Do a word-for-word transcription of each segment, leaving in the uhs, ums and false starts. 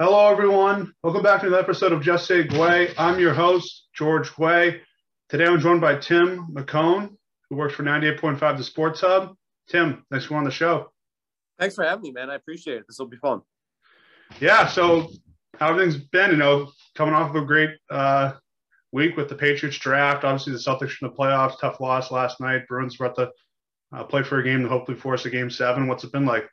Hello, everyone. Welcome back to another episode of Just Say Gway. I'm your host, George Gway. Today I'm joined by Tim McKone, who works for ninety-eight point five The Sports Hub. Tim, thanks for on the show. Thanks for having me, man. I appreciate it. This will be fun. Yeah, so how have things been? You know, coming off of a great uh, week with the Patriots draft. Obviously, the Celtics in the playoffs. Tough loss last night. Bruins were at the uh, play for a game to hopefully force a game seven. What's it been like?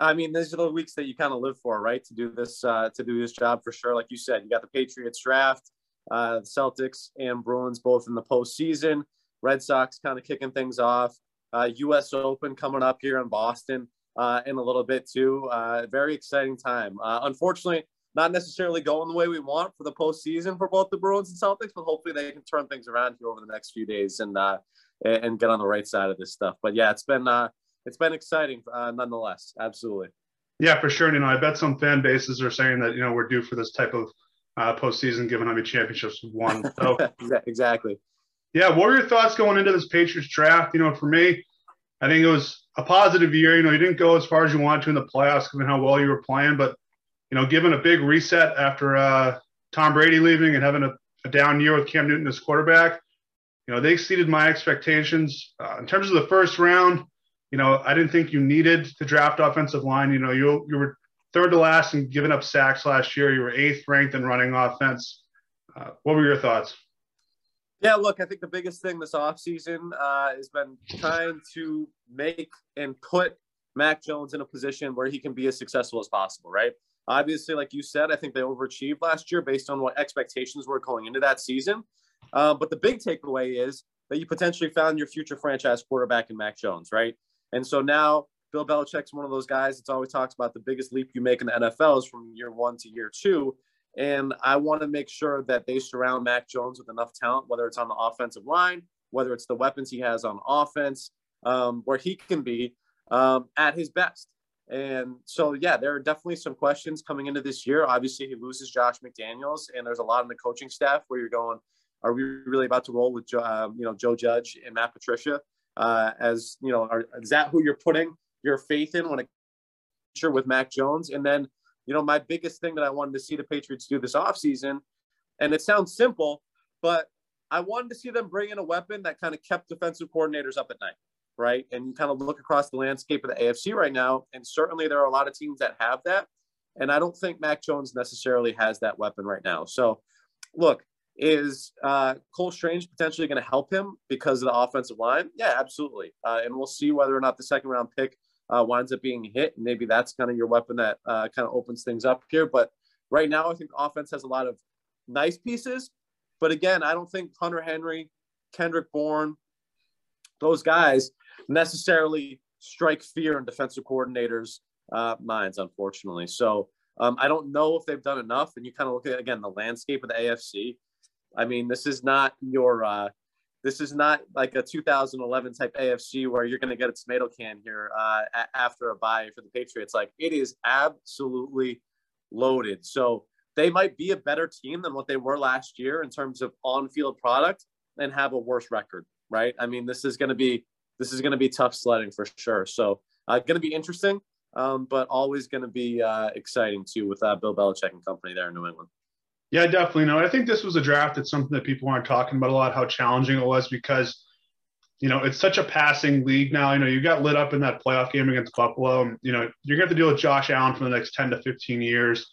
I mean, these are the weeks that you kind of live for, right? To do this, uh, to do this job for sure. Like you said, you got the Patriots draft, uh, Celtics and Bruins both in the postseason. Red Sox kind of kicking things off. Uh, U S Open coming up here in Boston uh, in a little bit too. Uh, very exciting time. Uh, unfortunately, not necessarily going the way we want for the postseason for both the Bruins and Celtics, but hopefully they can turn things around here over the next few days and uh, and get on the right side of this stuff. But yeah, it's been. Uh, It's been exciting, uh, nonetheless. Absolutely. Yeah, for sure. And, you know, I bet some fan bases are saying that, you know, we're due for this type of uh, postseason, given how many championships we've won. So, exactly. Yeah. What were your thoughts going into this Patriots draft? You know, for me, I think it was a positive year. You know, you didn't go as far as you wanted to in the playoffs, given how well you were playing. But, you know, given a big reset after uh, Tom Brady leaving and having a, a down year with Cam Newton as quarterback, you know, they exceeded my expectations. Uh, in terms of the first round, you know, I didn't think you needed to draft offensive line. You know, you you were third to last in giving up sacks last year. You were eighth ranked in running offense. Uh, what were your thoughts? Yeah, look, I think the biggest thing this offseason uh, has been trying to make and put Mac Jones in a position where he can be as successful as possible, right? Obviously, like you said, I think they overachieved last year based on what expectations were going into that season. Uh, but the big takeaway is that you potentially found your future franchise quarterback in Mac Jones, right? And so now Bill Belichick's one of those guys that's always talks about the biggest leap you make in the N F L is from year one to year two. And I want to make sure that they surround Mac Jones with enough talent, whether it's on the offensive line, whether it's the weapons he has on offense, um, where he can be um, at his best. And so, yeah, there are definitely some questions coming into this year. Obviously, he loses Josh McDaniels, and there's a lot in the coaching staff where you're going, are we really about to roll with uh, you know, Joe Judge and Matt Patricia? Uh, as you know, are, is that who you're putting your faith in when it comes with Mac Jones? And then, you know, my biggest thing that I wanted to see the Patriots do this offseason, and it sounds simple, but I wanted to see them bring in a weapon that kind of kept defensive coordinators up at night, right? And you kind of look across the landscape of the A F C right now, and certainly there are a lot of teams that have that. And I don't think Mac Jones necessarily has that weapon right now. So, look. Is uh, Cole Strange potentially going to help him because of the offensive line? Yeah, absolutely. Uh, and we'll see whether or not the second round pick uh, winds up being hit. And maybe that's kind of your weapon that uh, kind of opens things up here. But right now, I think offense has a lot of nice pieces. But again, I don't think Hunter Henry, Kendrick Bourne, those guys necessarily strike fear in defensive coordinators' uh, minds, unfortunately. So um, I don't know if they've done enough. And you kind of look at, again, the landscape of the A F C. I mean, this is not your, uh, this is not like a two thousand eleven type A F C where you're going to get a tomato can here uh, a- after a bye for the Patriots. Like, it is absolutely loaded. So they might be a better team than what they were last year in terms of on-field product and have a worse record, right? I mean, this is going to be, this is going to be tough sledding for sure. So uh, going to be interesting, um, but always going to be uh, exciting too with uh, Bill Belichick and company there in New England. Yeah, definitely. No, I think this was a draft that's something that people aren't talking about a lot, how challenging it was because, you know, it's such a passing league now. You know, you got lit up in that playoff game against Buffalo. And, you know, you're going to have to deal with Josh Allen for the next ten to fifteen years.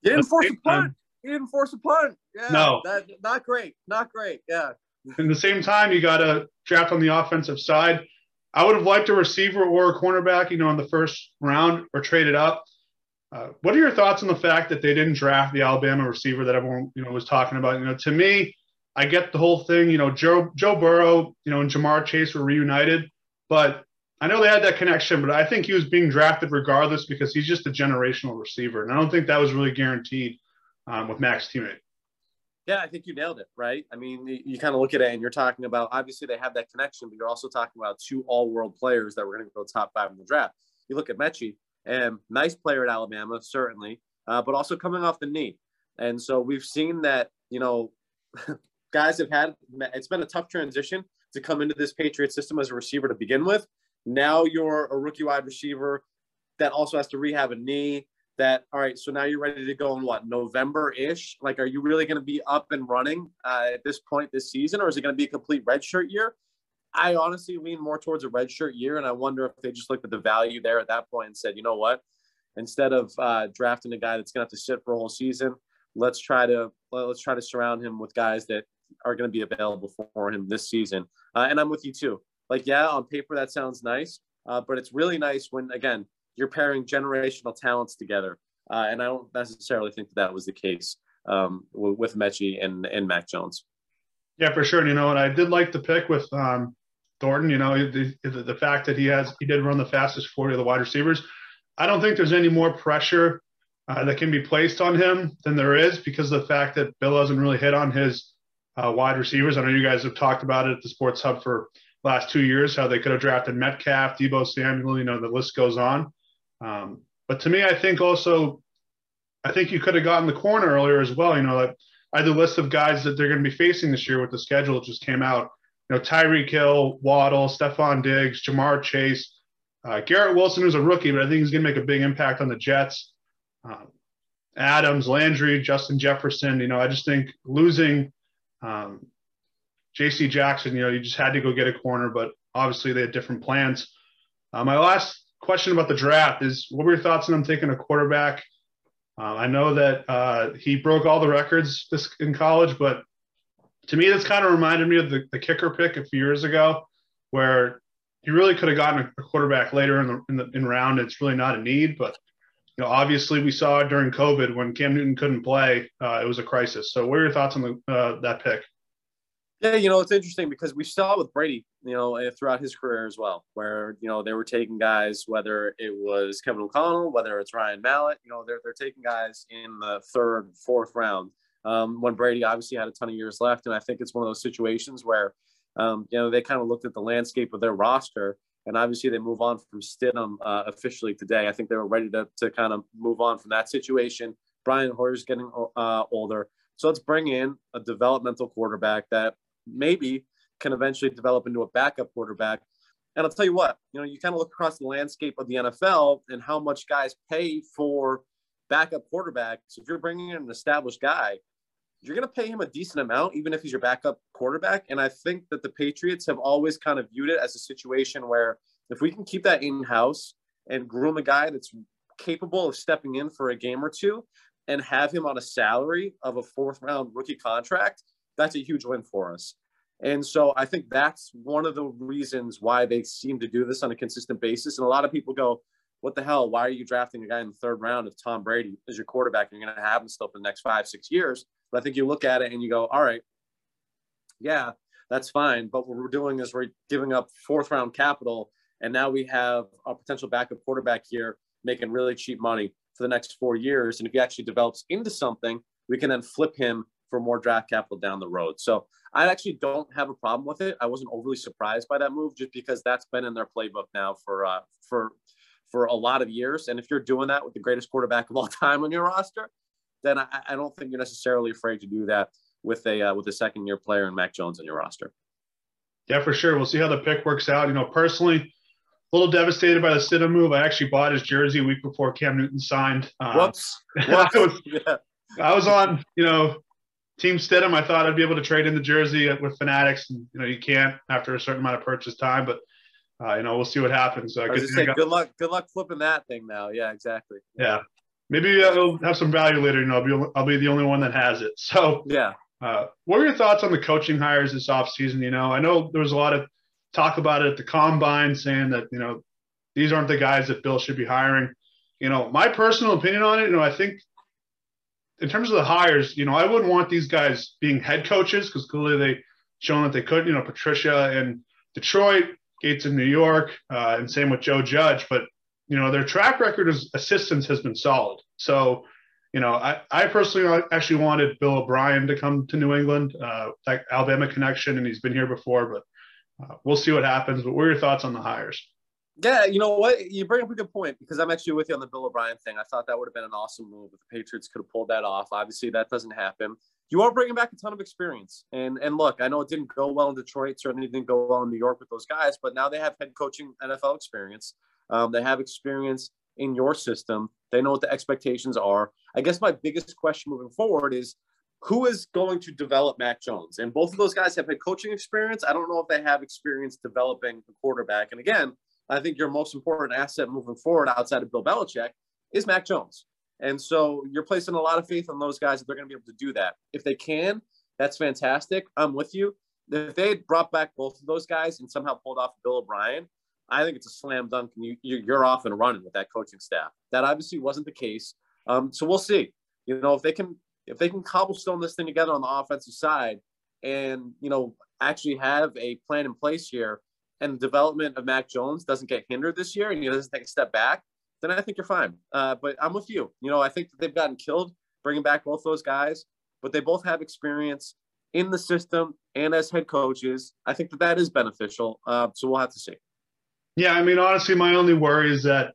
He didn't force a punt. He didn't force a punt. Yeah, no. That, not great. Not great. Yeah. At the same time, you got a draft on the offensive side. I would have liked a receiver or a cornerback, you know, in the first round or traded up. Uh, what are your thoughts on the fact that they didn't draft the Alabama receiver that everyone, you know, was talking about? You know, to me, I get the whole thing. You know, Joe Joe Burrow, you know, and Ja'Marr Chase were reunited, but I know they had that connection. But I think he was being drafted regardless because he's just a generational receiver, and I don't think that was really guaranteed um, with Mac's teammate. Yeah, I think you nailed it, right? I mean, you, you kind of look at it, and you're talking about obviously they have that connection, but you're also talking about two all-world players that were going to go top five in the draft. You look at Mechie. And nice player at Alabama, certainly, uh, but also coming off the knee. And so we've seen that, you know, guys have had – it's been a tough transition to come into this Patriot system as a receiver to begin with. Now you're a rookie wide receiver that also has to rehab a knee, that, all right, so now you're ready to go in what, November-ish? Like, are you really going to be up and running uh, at this point this season, or is it going to be a complete redshirt year? I honestly lean more towards a redshirt year, and I wonder if they just looked at the value there at that point and said, you know what, instead of uh, drafting a guy that's going to have to sit for a whole season, let's try to let's try to surround him with guys that are going to be available for him this season. Uh, and I'm with you too. Like, yeah, on paper that sounds nice, uh, but it's really nice when, again, you're pairing generational talents together. Uh, and I don't necessarily think that, that was the case um, with Mechie and, and Mac Jones. Yeah, for sure. And you know what, I did like the pick with um, Thornton, you know, the, the, the fact that he has, he did run the fastest forty of the wide receivers. I don't think there's any more pressure uh, that can be placed on him than there is because of the fact that Bill hasn't really hit on his uh, wide receivers. I know you guys have talked about it at the Sports Hub for last two years, how they could have drafted Metcalf, Debo Samuel, you know, the list goes on. Um, but to me, I think also, I think you could have gotten the corner earlier as well. You know, like, I had the list of guys that they're going to be facing this year with the schedule that just came out. You know, Tyreek Hill, Waddle, Stephon Diggs, Ja'Marr Chase, uh, Garrett Wilson, who's a rookie, but I think he's going to make a big impact on the Jets. Um, Adams, Landry, Justin Jefferson. You know, I just think losing um, J C Jackson, you know, you just had to go get a corner, but obviously they had different plans. Uh, my last question about the draft is, what were your thoughts on him taking a quarterback? Uh, I know that uh, he broke all the records this, in college, but to me, this kind of reminded me of the, the kicker pick a few years ago, where you really could have gotten a quarterback later in the in, the, in round. It's really not a need, but you know, obviously we saw during COVID when Cam Newton couldn't play, uh, it was a crisis. So what were your thoughts on the, uh, that pick? Yeah, you know, it's interesting because we saw with Brady, you know, throughout his career as well, where, you know, they were taking guys, whether it was Kevin O'Connell, whether it's Ryan Mallett, you know, they're, they're taking guys in the third, fourth round um, when Brady obviously had a ton of years left. And I think it's one of those situations where, um, you know, they kind of looked at the landscape of their roster, and obviously they move on from Stidham uh, officially today. I think they were ready to, to kind of move on from that situation. Brian Hoyer's getting uh, older. So let's bring in a developmental quarterback that maybe can eventually develop into a backup quarterback. And I'll tell you what, you know, you kind of look across the landscape of the N F L and how much guys pay for backup quarterbacks. If you're bringing in an established guy, you're going to pay him a decent amount, even if he's your backup quarterback. And I think that the Patriots have always kind of viewed it as a situation where if we can keep that in-house and groom a guy that's capable of stepping in for a game or two and have him on a salary of a fourth round rookie contract, that's a huge win for us. And so I think that's one of the reasons why they seem to do this on a consistent basis. And a lot of people go, what the hell? Why are you drafting a guy in the third round if Tom Brady is your quarterback and you're going to have him still for the next five, six years? But I think you look at it and you go, all right, yeah, that's fine. But what we're doing is we're giving up fourth round capital. And now we have a potential backup quarterback here making really cheap money for the next four years. And if he actually develops into something, we can then flip him for more draft capital down the road. So I actually don't have a problem with it. I wasn't overly surprised by that move just because that's been in their playbook now for uh, for for a lot of years. And if you're doing that with the greatest quarterback of all time on your roster, then I, I don't think you're necessarily afraid to do that with a uh, with a second year player and Mac Jones on your roster. Yeah, for sure. We'll see how the pick works out. You know, personally, a little devastated by the Stidham move. I actually bought his jersey a week before Cam Newton signed. Um, Whoops. I was, yeah. I was on, you know, Team Stidham. I thought I'd be able to trade in the jersey with Fanatics. And, you know, you can't after a certain amount of purchase time, but, uh, you know, we'll see what happens. Uh, good, say, got... good luck. Good luck flipping that thing now. Yeah, exactly. Yeah. Maybe uh, it'll have some value later. You know, I'll be, I'll be the only one that has it. So yeah. Uh, what were your thoughts on the coaching hires this offseason? You know, I know there was a lot of talk about it at the Combine saying that, you know, these aren't the guys that Bill should be hiring. You know, my personal opinion on it, you know, I think, in terms of the hires, you know, I wouldn't want these guys being head coaches because clearly they've shown that they could. You know, Patricia in Detroit, Gates in New York, uh, and same with Joe Judge. But, you know, their track record as assistants has been solid. So, you know, I, I personally actually wanted Bill O'Brien to come to New England, uh, that Alabama connection, and he's been here before. But uh, we'll see what happens. But what are your thoughts on the hires? Yeah, you know what? You bring up a good point because I'm actually with you on the Bill O'Brien thing. I thought that would have been an awesome move if the Patriots could have pulled that off. Obviously, that doesn't happen. You are bringing back a ton of experience. And and look, I know it didn't go well in Detroit. Certainly didn't go well in New York with those guys. But now they have head coaching N F L experience. Um, they have experience in your system. They know what the expectations are. I guess my biggest question moving forward is, who is going to develop Mac Jones? And both of those guys have had coaching experience. I don't know if they have experience developing the quarterback. And again, I think your most important asset moving forward outside of Bill Belichick is Mac Jones. And so you're placing a lot of faith on those guys that they're going to be able to do that. If they can, that's fantastic. I'm with you. If they had brought back both of those guys and somehow pulled off Bill O'Brien, I think it's a slam dunk and you, you're off and running with that coaching staff. That obviously wasn't the case. Um, so we'll see. You know, if they can if they can cobblestone this thing together on the offensive side and, you know, actually have a plan in place here and the development of Mac Jones doesn't get hindered this year and he doesn't take a step back, then I think you're fine. Uh, but I'm with you. You know, I think that they've gotten killed bringing back both those guys, but they both have experience in the system and as head coaches. I think that that is beneficial. Uh, so we'll have to see. Yeah, I mean, honestly, my only worry is that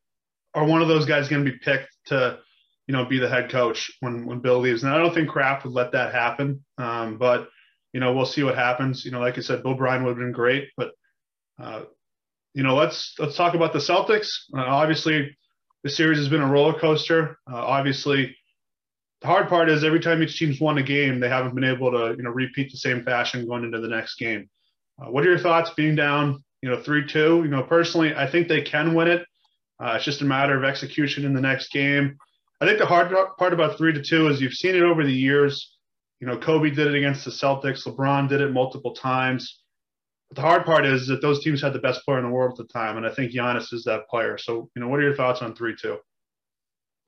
are one of those guys going to be picked to, you know, be the head coach when, when Bill leaves? And I don't think Kraft would let that happen. Um, but, you know, we'll see what happens. You know, like I said, Bill O'Brien would have been great. But, uh, you know, let's let's talk about the Celtics. Uh, obviously, the series has been a roller coaster. Uh, obviously, the hard part is every time each team's won a game, they haven't been able to, you know, repeat the same fashion going into the next game. Uh, what are your thoughts being down, you know, three two? You know, personally, I think they can win it. Uh, it's just a matter of execution in the next game. I think the hard part about three to two is you've seen it over the years. You know, Kobe did it against the Celtics. LeBron did it multiple times. But the hard part is that those teams had the best player in the world at the time, and I think Giannis is that player. So, you know, what are your thoughts on three two?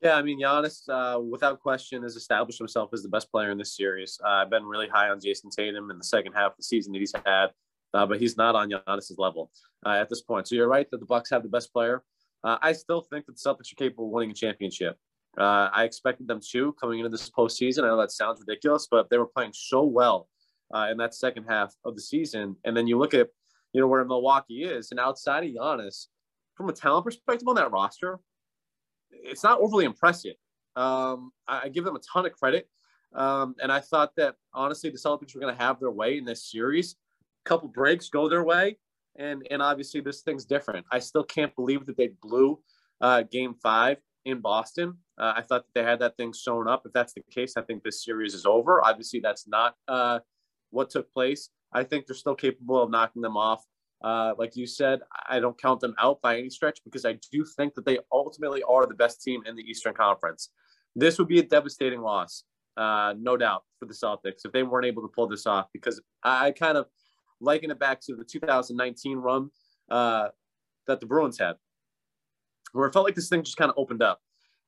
Yeah, I mean, Giannis, uh, without question, has established himself as the best player in this series. Uh, I've been really high on Jason Tatum in the second half of the season that he's had, uh, but he's not on Giannis's level uh, at this point. So you're right that the Bucks have the best player. Uh, I still think that the Celtics are capable of winning a championship. Uh, I expected them to coming into this postseason. I know that sounds ridiculous, but they were playing so well uh, in that second half of the season. And then you look at, you know, where Milwaukee is, and outside of Giannis, from a talent perspective on that roster, it's not overly impressive. Um, I, I give them a ton of credit. Um, and I thought that, honestly, the Celtics were going to have their way in this series. A couple breaks go their way. And, and obviously, this thing's different. I still can't believe that they blew uh, game five in Boston. Uh, I thought that they had that thing sewn up. If that's the case, I think this series is over. Obviously, that's not uh, what took place. I think they're still capable of knocking them off. Uh, like you said, I don't count them out by any stretch because I do think that they ultimately are the best team in the Eastern Conference. This would be a devastating loss, uh, no doubt, for the Celtics if they weren't able to pull this off, because I kind of liken it back to the two thousand nineteen run uh, that the Bruins had, where it felt like this thing just kind of opened up.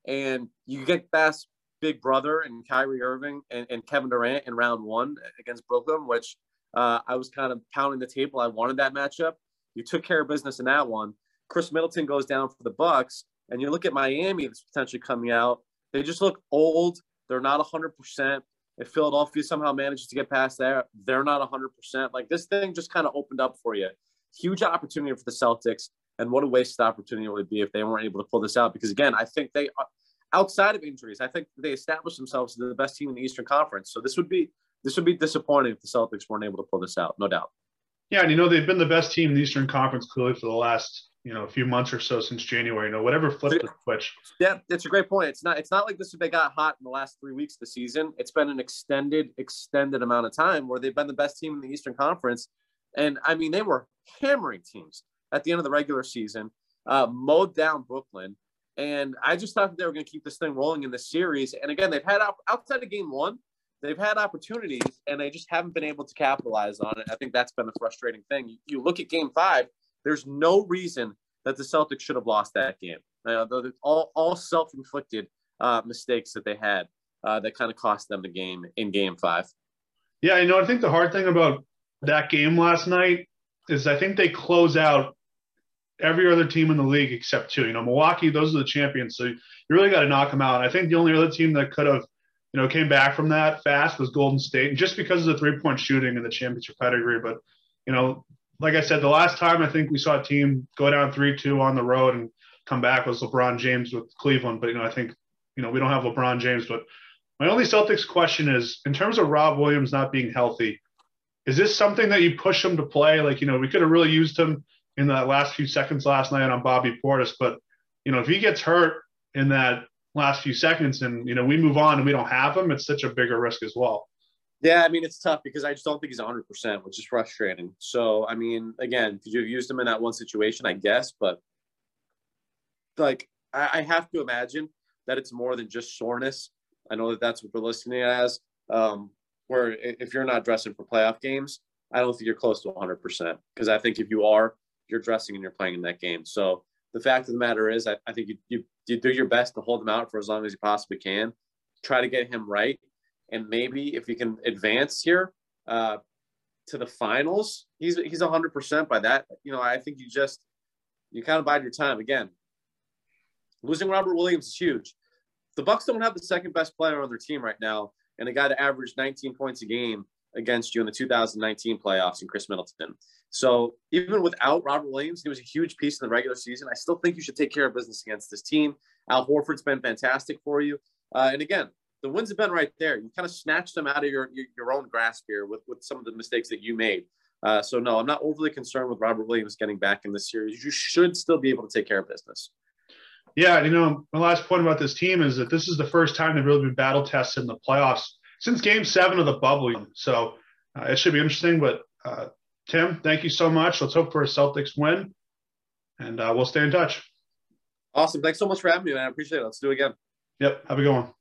And you get past Big Brother and Kyrie Irving and, and Kevin Durant in round one against Brooklyn, which – Uh, I was kind of pounding the table. I wanted that matchup. You took care of business in that one. Chris Middleton goes down for the Bucks, and you look at Miami that's potentially coming out. They just look old. They're not one hundred percent. If Philadelphia somehow manages to get past there, they're not one hundred percent. Like, this thing just kind of opened up for you. Huge opportunity for the Celtics, and what a wasted opportunity it would be if they weren't able to pull this out. Because, again, I think they, outside of injuries, I think they established themselves as the best team in the Eastern Conference. So this would be – This would be disappointing if the Celtics weren't able to pull this out, no doubt. Yeah, and, you know, they've been the best team in the Eastern Conference clearly for the last, you know, a few months or so since January. You know, whatever flipped the switch. Yeah, that's a great point. It's not, it's not like this, they got hot in the last three weeks of the season. It's been an extended, extended amount of time where they've been the best team in the Eastern Conference. And, I mean, they were hammering teams at the end of the regular season, uh, mowed down Brooklyn. And I just thought that they were going to keep this thing rolling in the series. And, again, they've had – outside of game one, they've had opportunities, and they just haven't been able to capitalize on it. I think that's been the frustrating thing. You look at game five, there's no reason that the Celtics should have lost that game. Uh, all, all self-inflicted uh, mistakes that they had uh, that kind of cost them the game in game five. Yeah, you know, I think the hard thing about that game last night is I think they close out every other team in the league except two. You know, Milwaukee, those are the champions, so you really got to knock them out. And I think the only other team that could have, you know, came back from that fast was Golden State, and just because of the three-point shooting and the championship pedigree. But, you know, like I said, the last time I think we saw a team go down three two on the road and come back was LeBron James with Cleveland. But, you know, I think, you know, we don't have LeBron James. But my only Celtics question is, in terms of Rob Williams not being healthy, is this something that you push him to play? Like, you know, we could have really used him in that last few seconds last night on Bobby Portis. But, you know, if he gets hurt in that last few seconds and, you know, we move on and we don't have him, it's such a bigger risk as well. Yeah, I mean, it's tough because I just don't think he's one hundred percent, which is frustrating. So, I mean, again, could you have used him in that one situation? I guess, but, like, I, I have to imagine that it's more than just soreness. I know that that's what we're listening as, um, where if you're not dressing for playoff games, I don't think you're close to one hundred percent, because I think if you are, you're dressing and you're playing in that game. So the fact of the matter is, I, I think you, you you do your best to hold him out for as long as you possibly can, try to get him right. And maybe if you can advance here uh, to the finals, he's he's one hundred percent by that. You know, I think you just, you kind of bide your time. Again, losing Robert Williams is huge. The Bucks don't have the second best player on their team right now, and a guy that averaged nineteen points a game against you in the two thousand nineteen playoffs in Chris Middleton. So even without Robert Williams, he was a huge piece in the regular season. I still think you should take care of business against this team. Al Horford's been fantastic for you. Uh, and again, the wins have been right there. You kind of snatched them out of your, your, your own grasp here with, with some of the mistakes that you made. Uh, so no, I'm not overly concerned with Robert Williams getting back in this series. You should still be able to take care of business. Yeah, you know, my last point about this team is that this is the first time they've really been battle tested in the playoffs since game seven of the bubble. So uh, it should be interesting. But uh, Tim, thank you so much. Let's hope for a Celtics win, and uh, we'll stay in touch. Awesome. Thanks so much for having me, man. I appreciate it. Let's do it again. Yep. Have a good one.